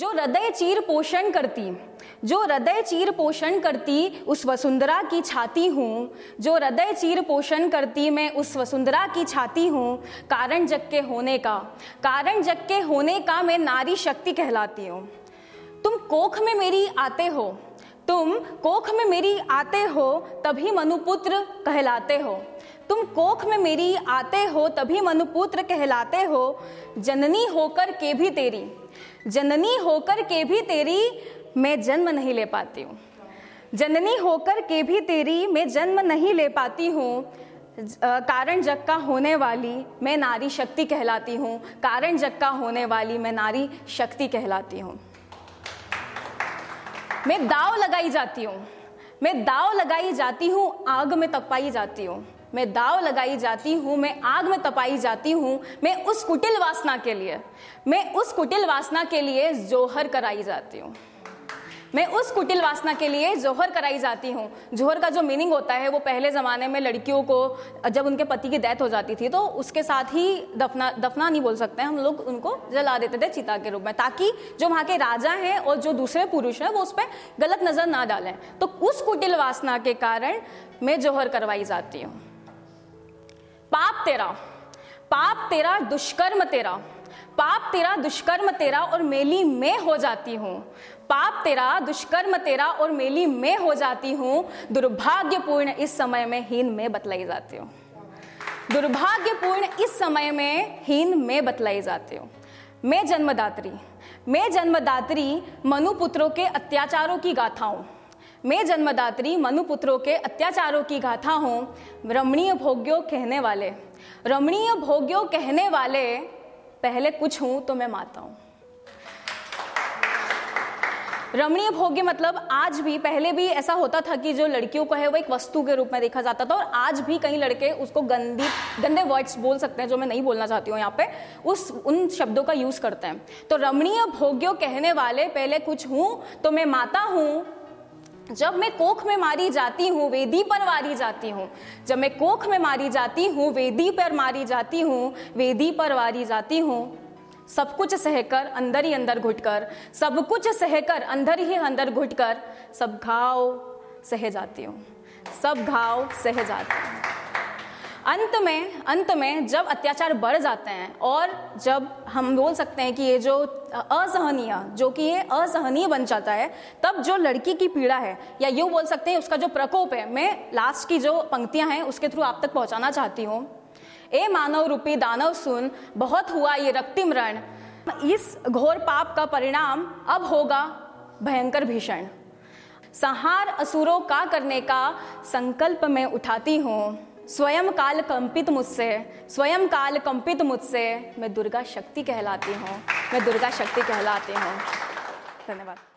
जो हृदय चीर पोषण करती उस वसुंधरा की छाती हूँ, जो हृदय चीर पोषण करती मैं उस वसुंधरा की छाती हूँ। कारण जग के होने का मैं नारी शक्ति कहलाती हूँ। तुम कोख में मेरी आते हो तभी मनुपुत्र कहलाते हो। जननी होकर के भी तेरी मैं जन्म नहीं ले पाती हूँ। कारण जग का होने वाली मैं नारी शक्ति कहलाती हूँ। मैं दाव लगाई जाती हूँ आग में तपाई जाती हूँ। मैं उस कुटिल वासना के लिए जोहर कराई जाती हूँ। जोहर का जो मीनिंग होता है वो पहले ज़माने में लड़कियों को जब उनके पति की डेथ हो जाती थी तो उसके साथ ही दफना नहीं बोल सकते हम लोग, उनको जला देते थे चिता के रूप में, ताकि जो वहाँ के राजा हैं और जो दूसरे पुरुष हैं वो उस पर गलत नज़र ना डालें। तो उस कुटिल वासना के कारण मैं जोहर करवाई जाती हूँ। पाप तेरा दुष्कर्म तेरा और मेली मैं हो जाती हूँ। दुर्भाग्यपूर्ण इस समय में हीन मैं बतलाई जाती हूँ। मैं जन्मदात्री मनुपुत्रों के अत्याचारों की गाथा हूँ। रमणीय भोग्यो कहने वाले पहले कुछ हूँ तो मैं माता हूँ। रमणीय भोग्य मतलब आज भी, पहले भी ऐसा होता था कि जो लड़कियों को है वो एक वस्तु के रूप में देखा जाता था, और आज भी कई लड़के उसको गंदे वर्ड्स बोल सकते हैं जो मैं नहीं बोलना चाहती हूँ यहाँ पे, उन शब्दों का यूज़ करते हैं। तो रमणीय भोग्यो कहने वाले पहले कुछ हूँ तो मैं माता हूँ। जब मैं कोख में मारी जाती हूँ वेदी पर वारी जाती हूँ। सब कुछ सहकर अंदर ही अंदर घुटकर सब घाव सह जाती हूँ। अंत में जब अत्याचार बढ़ जाते हैं और जब हम बोल सकते हैं कि ये जो कि असहनीय बन जाता है, तब जो लड़की की पीड़ा है या यूँ बोल सकते हैं उसका जो प्रकोप है, मैं लास्ट की जो पंक्तियाँ हैं उसके थ्रू आप तक पहुँचाना चाहती हूँ। ए मानव रूपी दानव सुन, बहुत हुआ ये रक्तिम रण, इस घोर पाप का परिणाम अब होगा भयंकर भीषण। संहार असुरों का करने का संकल्प मैं उठाती हूँ। स्वयं काल कंपित मुझसे मैं दुर्गा शक्ति कहलाती हूँ। धन्यवाद।